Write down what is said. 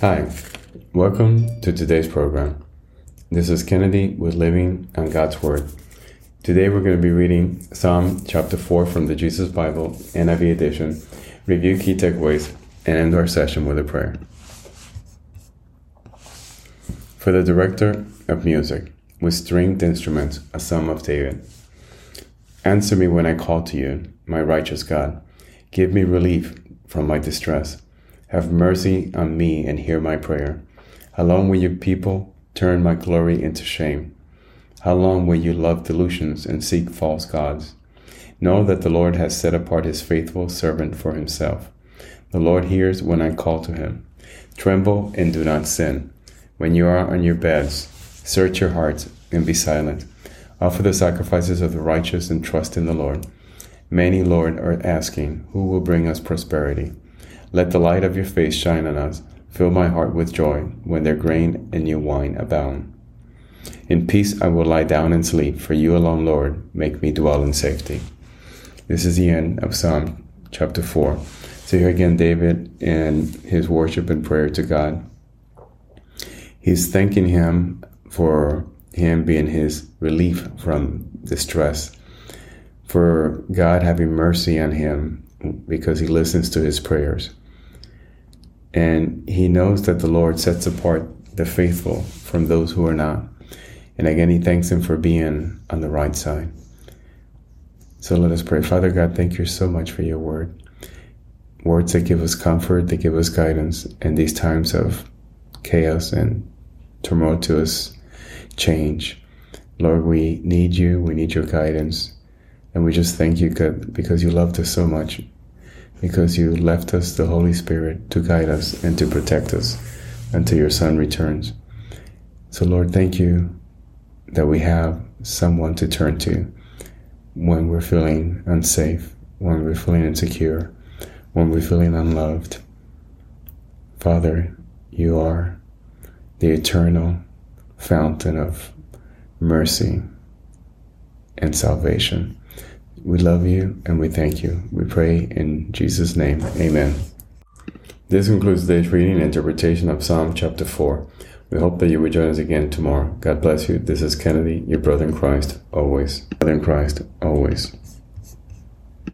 Hi, welcome to today's program. This is Kennedy with Living on God's Word. Today we're going to be reading Psalm chapter 4 from the Jesus Bible, NIV edition, review key takeaways, and end our session with a prayer. For the director of music, with stringed instruments, a psalm of David. Answer me when I call to you, my righteous God. Give me relief from my distress. Have mercy on me and hear my prayer. How long will you people turn my glory into shame? How long will you love delusions and seek false gods? Know that the Lord has set apart his faithful servant for himself. The Lord hears when I call to him. Tremble and do not sin. When you are on your beds, search your hearts and be silent. Offer the sacrifices of the righteous and trust in the Lord. Many, Lord, are asking, who will bring us prosperity? Let the light of your face shine on us. Fill my heart with joy when their grain and new wine abound. In peace I will lie down and sleep, for you alone, Lord, make me dwell in safety. This is the end of Psalm chapter 4. So here again, David and his worship and prayer to God. He's thanking him for him being his relief from distress, for God having mercy on him because he listens to his prayers. And he knows that the Lord sets apart the faithful from those who are not. And again, he thanks him for being on the right side. So let us pray. Father God, thank you so much for your word. Words that give us comfort, that give us guidance in these times of chaos and tumultuous change. Lord, we need you. We need your guidance. And we just thank you, God, because you loved us so much, because you left us the Holy Spirit to guide us and to protect us until your Son returns. So, Lord, thank you that we have someone to turn to when we're feeling unsafe, when we're feeling insecure, when we're feeling unloved. Father, you are the eternal fountain of mercy and salvation. We love you and we thank you. We pray in Jesus' name. Amen. This concludes today's reading and interpretation of Psalm chapter 4. We hope that you will join us again tomorrow. God bless you. This is Kennedy, your brother in Christ, always.